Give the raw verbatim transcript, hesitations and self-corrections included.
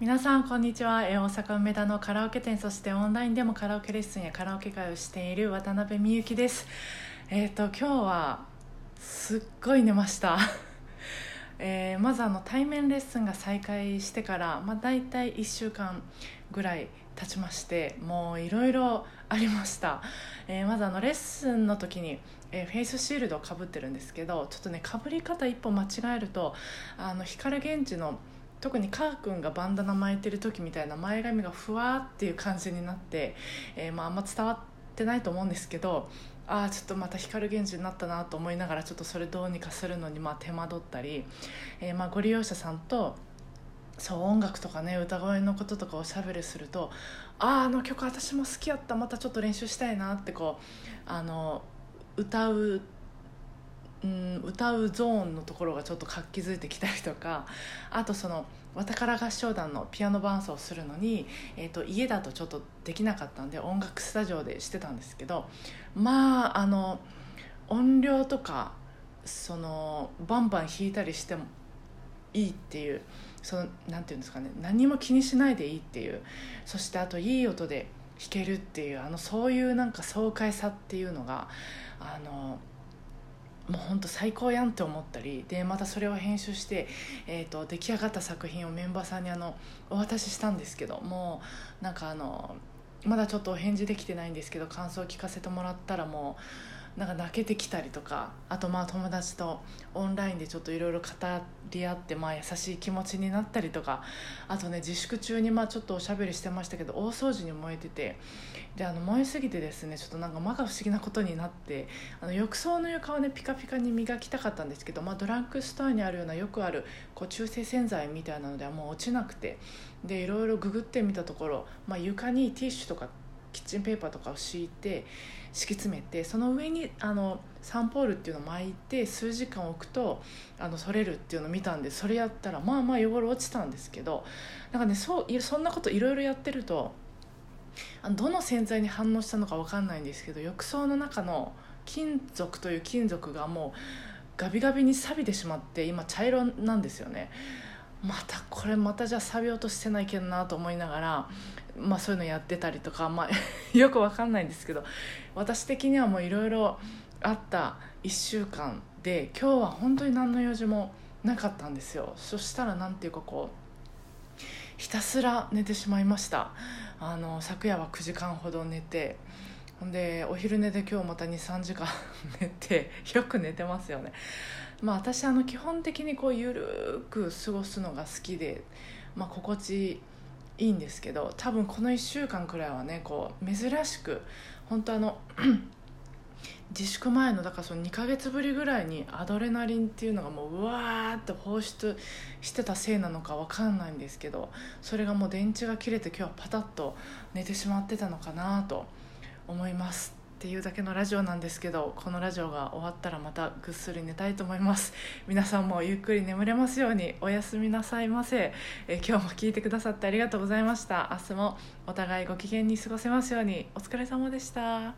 皆さんこんにちは。大阪梅田のカラオケ店、そしてオンラインでもカラオケレッスンやカラオケ会をしている渡辺美幸です。えーと今日はすっごい寝ました、えー、まずあの対面レッスンが再開してから、まあ、だいたいいっしゅうかんぐらい経ちまして、もういろいろありました、えー、まずあのレッスンの時に、えー、フェイスシールドをかぶってるんですけど、ちょっとねかぶり方一歩間違えるとあの光源氏の特にカー君がバンダナ巻いてる時みたいな前髪がふわーっていう感じになって、えーまあ、あんま伝わってないと思うんですけど、あーちょっとまた光源氏になったなと思いながら、ちょっとそれどうにかするのにまあ手間取ったり、えー、まあご利用者さんとそう音楽とかね歌声のこととかおしゃべりすると、あーあの曲私も好きやった、またちょっと練習したいなってこうあの歌ううん、歌うゾーンのところがちょっと活気づいてきたりとか、あとそのわたから合唱団のピアノ伴奏をするのに、えーと、家だとちょっとできなかったんで音楽スタジオでしてたんですけど、まああの音量とかそのバンバン弾いたりしてもいいっていう、そのなんていうんですかね、何も気にしないでいいっていう、そしてあといい音で弾けるっていう、あのそういうなんか爽快さっていうのがあのもう本当最高やんって思ったり、でまたそれを編集して、えー、と出来上がった作品をメンバーさんにあのお渡ししたんですけど、もうなんかあのまだちょっとお返事できてないんですけど、感想を聞かせてもらったらもうなんか泣けてきたりとか、あとまあ友達とオンラインでちょっといろいろ語り合って、まあ優しい気持ちになったりとか、あとね自粛中にまあちょっとおしゃべりしてましたけど、大掃除に燃えてて、であの燃えすぎてですね、ちょっとなんか間が不思議なことになって、あの浴槽の床をねピカピカに磨きたかったんですけど、まあ、ドラッグストアにあるようなよくあるこう中性洗剤みたいなのではもう落ちなくて、でいろいろググってみたところ、まあ、床にティッシュとかキッチンペーパーとかを敷いて敷き詰めて、その上にあのサンポールっていうのを巻いて数時間置くとあの取れるっていうのを見たんで、それやったらまあまあ汚れ落ちたんですけど、なんかねそうそんなこといろいろやってるとどの洗剤に反応したのか分かんないんですけど、浴槽の中の金属という金属がもうガビガビに錆びてしまって今茶色なんですよね。またこれまたじゃあ錆び落としてないけんなと思いながら、まあ、そういうのやってたりとか、まあ、よくわかんないんですけど、私的にはもういろいろあったいっしゅうかんで、今日は本当に何の用事もなかったんですよ。そしたらなんていうかこうひたすら寝てしまいました。あの昨夜はくじかんほど寝て、ほんでお昼寝で今日また にさんじかん寝て、よく寝てますよね。まあ、私あの基本的にこうゆるく過ごすのが好きで、まあ、心地いいんですけど、多分このいっしゅうかんくらいはねこう珍しく本当あの自粛前のだからそのにかげつぶりぐらいにアドレナリンっていうのがもううわーって放出してたせいなのかわかんないんですけど、それがもう電池が切れて今日はパタッと寝てしまってたのかなと思いますっていうだけのラジオなんですけど、このラジオが終わったらまたぐっすり寝たいと思います。皆さんもゆっくり眠れますように。おやすみなさいませ。え今日も聞いてくださってありがとうございました。明日もお互いご機嫌に過ごせますように。お疲れ様でした。